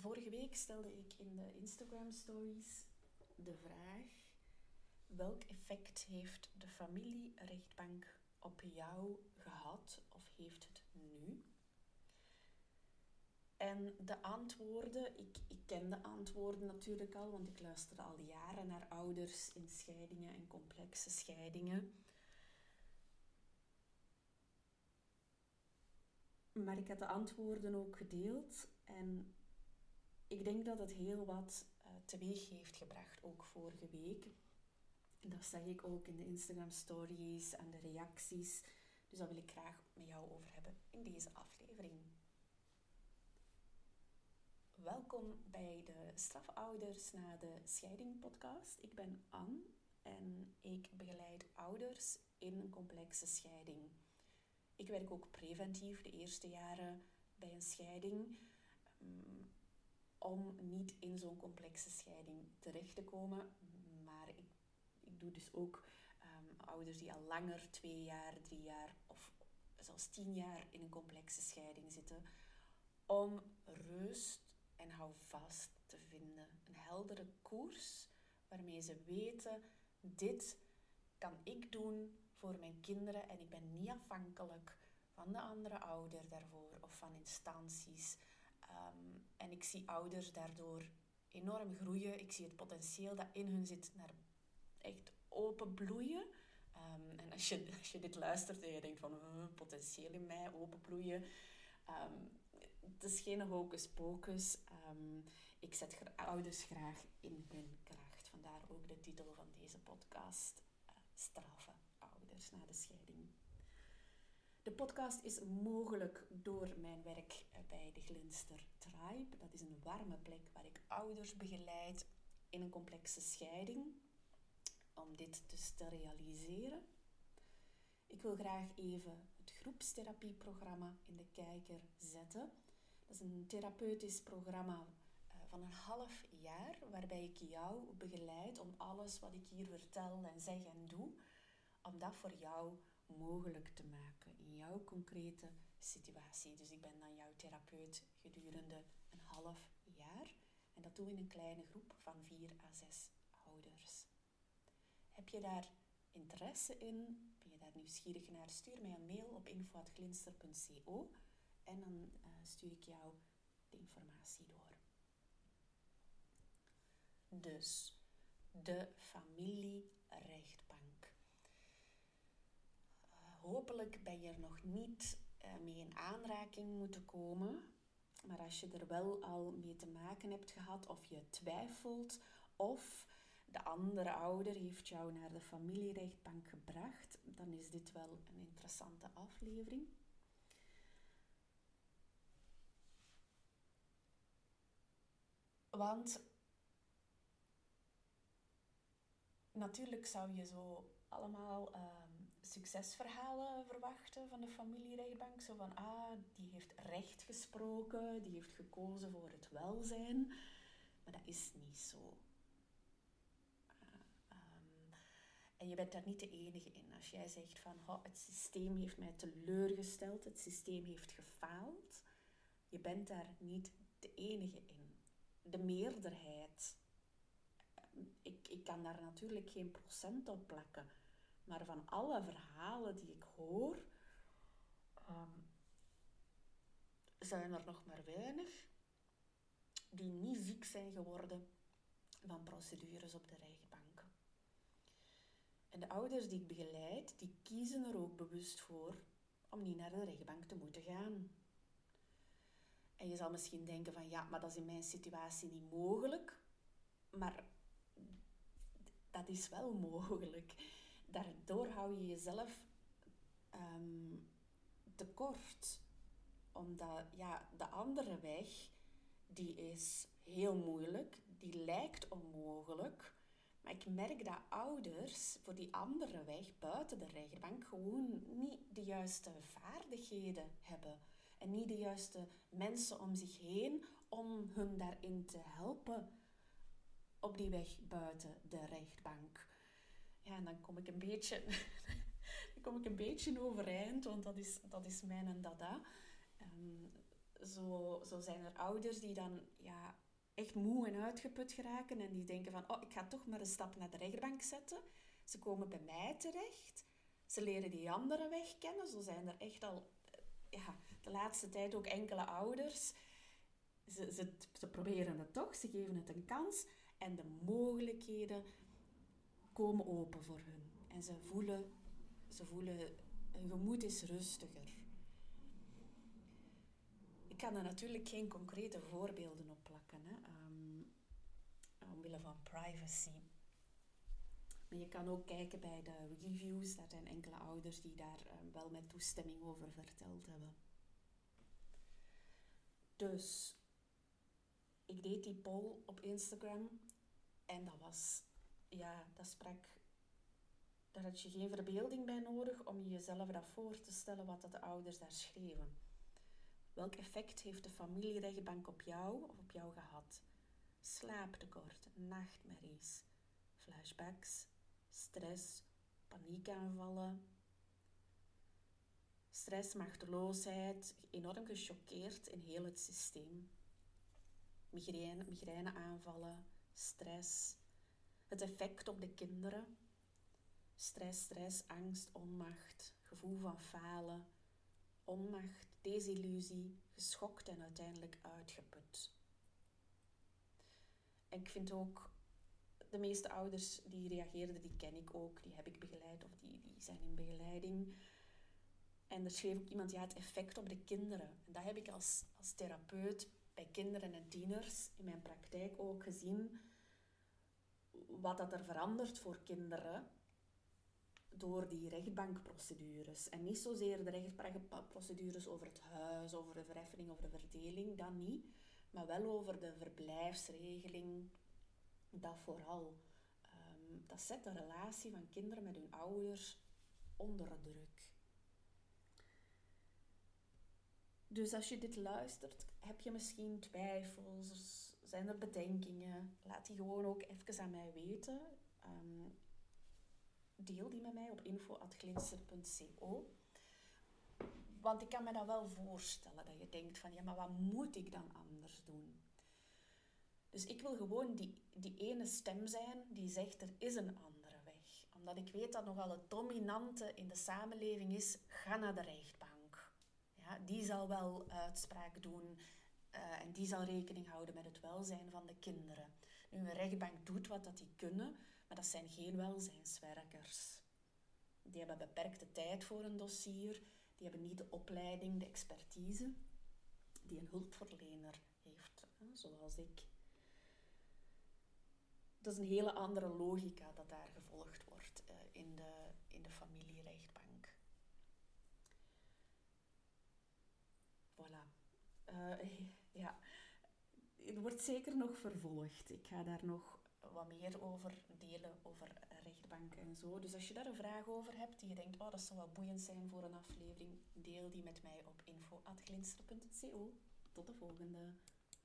Vorige week stelde ik in de Instagram stories de vraag: welk effect heeft de familierechtbank op jou gehad of heeft het nu? En de antwoorden, ik ken de antwoorden natuurlijk al, want ik luisterde al jaren naar ouders in scheidingen en complexe scheidingen. Maar ik had de antwoorden ook gedeeld en ik denk dat het heel wat teweeg heeft gebracht, ook vorige week. Dat zag ik ook in de Instagram stories en de reacties. Dus daar wil ik graag met jou over hebben in deze aflevering. Welkom bij de Strafouders na de Scheiding podcast. Ik ben Anne en ik begeleid ouders in een complexe scheiding. Ik werk ook preventief de eerste jaren bij een scheiding, om niet in zo'n complexe scheiding terecht te komen. Maar ik doe dus ook ouders die al langer, 2 jaar, 3 jaar of zelfs 10 jaar in een complexe scheiding zitten, om rust en houvast te vinden. Een heldere koers waarmee ze weten: dit kan ik doen voor mijn kinderen en ik ben niet afhankelijk van de andere ouder daarvoor of van instanties. En ik zie ouders daardoor enorm groeien. Ik zie het potentieel dat in hun zit naar echt open bloeien. En als je dit luistert en je denkt van potentieel in mij, open bloeien. Het is geen hocus pocus. Ik zet ouders graag in hun kracht. Vandaar ook de titel van deze podcast: Straffe ouders na de scheiding. De podcast is mogelijk door mijn werk bij de Glinster Tribe. Dat is een warme plek waar ik ouders begeleid in een complexe scheiding, om dit dus te realiseren. Ik wil graag even het groepstherapieprogramma in de kijker zetten. Dat is een therapeutisch programma van een half jaar, waarbij ik jou begeleid om alles wat ik hier vertel en zeg en doe, om dat voor jou mogelijk te maken in jouw concrete situatie. Dus ik ben dan jouw therapeut gedurende een half jaar. En dat doen we in een kleine groep van 4 à 6 ouders. Heb je daar interesse in? Ben je daar nieuwsgierig naar? Stuur mij een mail op info@glinster.co en dan stuur ik jou de informatie door. Dus, de familierechtbank. Hopelijk ben je er nog niet mee in aanraking moeten komen. Maar als je er wel al mee te maken hebt gehad of je twijfelt of de andere ouder heeft jou naar de familierechtbank gebracht, dan is dit wel een interessante aflevering. Want natuurlijk zou je zo allemaal succesverhalen verwachten van de familierechtbank. Zo van, die heeft recht gesproken, die heeft gekozen voor het welzijn. Maar dat is niet zo. En je bent daar niet de enige in. Als jij zegt van, het systeem heeft mij teleurgesteld, het systeem heeft gefaald. Je bent daar niet de enige in. De meerderheid. Ik kan daar natuurlijk geen procent op plakken. Maar van alle verhalen die ik hoor, zijn er nog maar weinig die niet ziek zijn geworden van procedures op de rechtbank. En de ouders die ik begeleid, die kiezen er ook bewust voor om niet naar de rechtbank te moeten gaan. En je zal misschien denken van, ja, maar dat is in mijn situatie niet mogelijk. Maar dat is wel mogelijk. Daardoor hou je jezelf tekort. Omdat de andere weg, die is heel moeilijk. Die lijkt onmogelijk. Maar ik merk dat ouders voor die andere weg buiten de rechtbank gewoon niet de juiste vaardigheden hebben. En niet de juiste mensen om zich heen om hun daarin te helpen. Op die weg buiten de rechtbank. Ja, en dan kom ik een beetje overeind, want dat is mijn en dada. zo zijn er ouders die dan ja, echt moe en uitgeput geraken en die denken van, oh, ik ga toch maar een stap naar de rechtbank zetten. Ze komen bij mij terecht, ze leren die andere weg kennen. Zo zijn er echt al ja, de laatste tijd ook enkele ouders. Ze proberen het toch, ze geven het een kans en de mogelijkheden komen open voor hun. En ze voelen hun gemoed is rustiger. Ik kan er natuurlijk geen concrete voorbeelden op plakken, hè? Omwille van privacy. Maar je kan ook kijken bij de reviews, daar zijn enkele ouders die daar wel met toestemming over verteld hebben. Dus, ik deed die poll op Instagram en dat was, ja, dat sprak, daar had je geen verbeelding bij nodig om jezelf dat voor te stellen wat dat de ouders daar schreven. Welk effect heeft de familierechtbank op jou of op jou gehad? Slaaptekort, nachtmerries, flashbacks, stress, paniekaanvallen, stress, machteloosheid, enorm gechoqueerd in heel het systeem. Migraineaanvallen, stress, het effect op de kinderen, stress, angst, onmacht, gevoel van falen, onmacht, desillusie, geschokt en uiteindelijk uitgeput. En ik vind ook, de meeste ouders die reageerden, die ken ik ook, die heb ik begeleid of die zijn in begeleiding. En er schreef ook iemand, ja, het effect op de kinderen. En dat heb ik als therapeut bij kinderen en tieners in mijn praktijk ook gezien. Wat dat er verandert voor kinderen door die rechtbankprocedures. En niet zozeer de rechtbankprocedures over het huis, over de verheffing, over de verdeling, dat niet. Maar wel over de verblijfsregeling, dat vooral. Dat zet de relatie van kinderen met hun ouders onder druk. Dus als je dit luistert, heb je misschien twijfels, zijn er bedenkingen? Laat die gewoon ook even aan mij weten. Deel die met mij op info@glinster.co. Want ik kan me dan wel voorstellen dat je denkt van, ja, maar wat moet ik dan anders doen? Dus ik wil gewoon die ene stem zijn die zegt, er is een andere weg. Omdat ik weet dat nogal het dominante in de samenleving is, ga naar de rechtbank. Ja, die zal wel uitspraak doen en die zal rekening houden met het welzijn van de kinderen. Nu, een rechtbank doet wat dat die kunnen, maar dat zijn geen welzijnswerkers. Die hebben beperkte tijd voor een dossier, die hebben niet de opleiding, de expertise die een hulpverlener heeft, zoals ik. Dat is een hele andere logica dat daar gevolgd wordt in de familierechtbank. Voilà. Ja. Het wordt zeker nog vervolgd. Ik ga daar nog wat meer over delen, over rechtbanken en zo. Dus als je daar een vraag over hebt die je denkt, oh, dat zou wel boeiend zijn voor een aflevering, deel die met mij op info@glinster.co. Tot de volgende.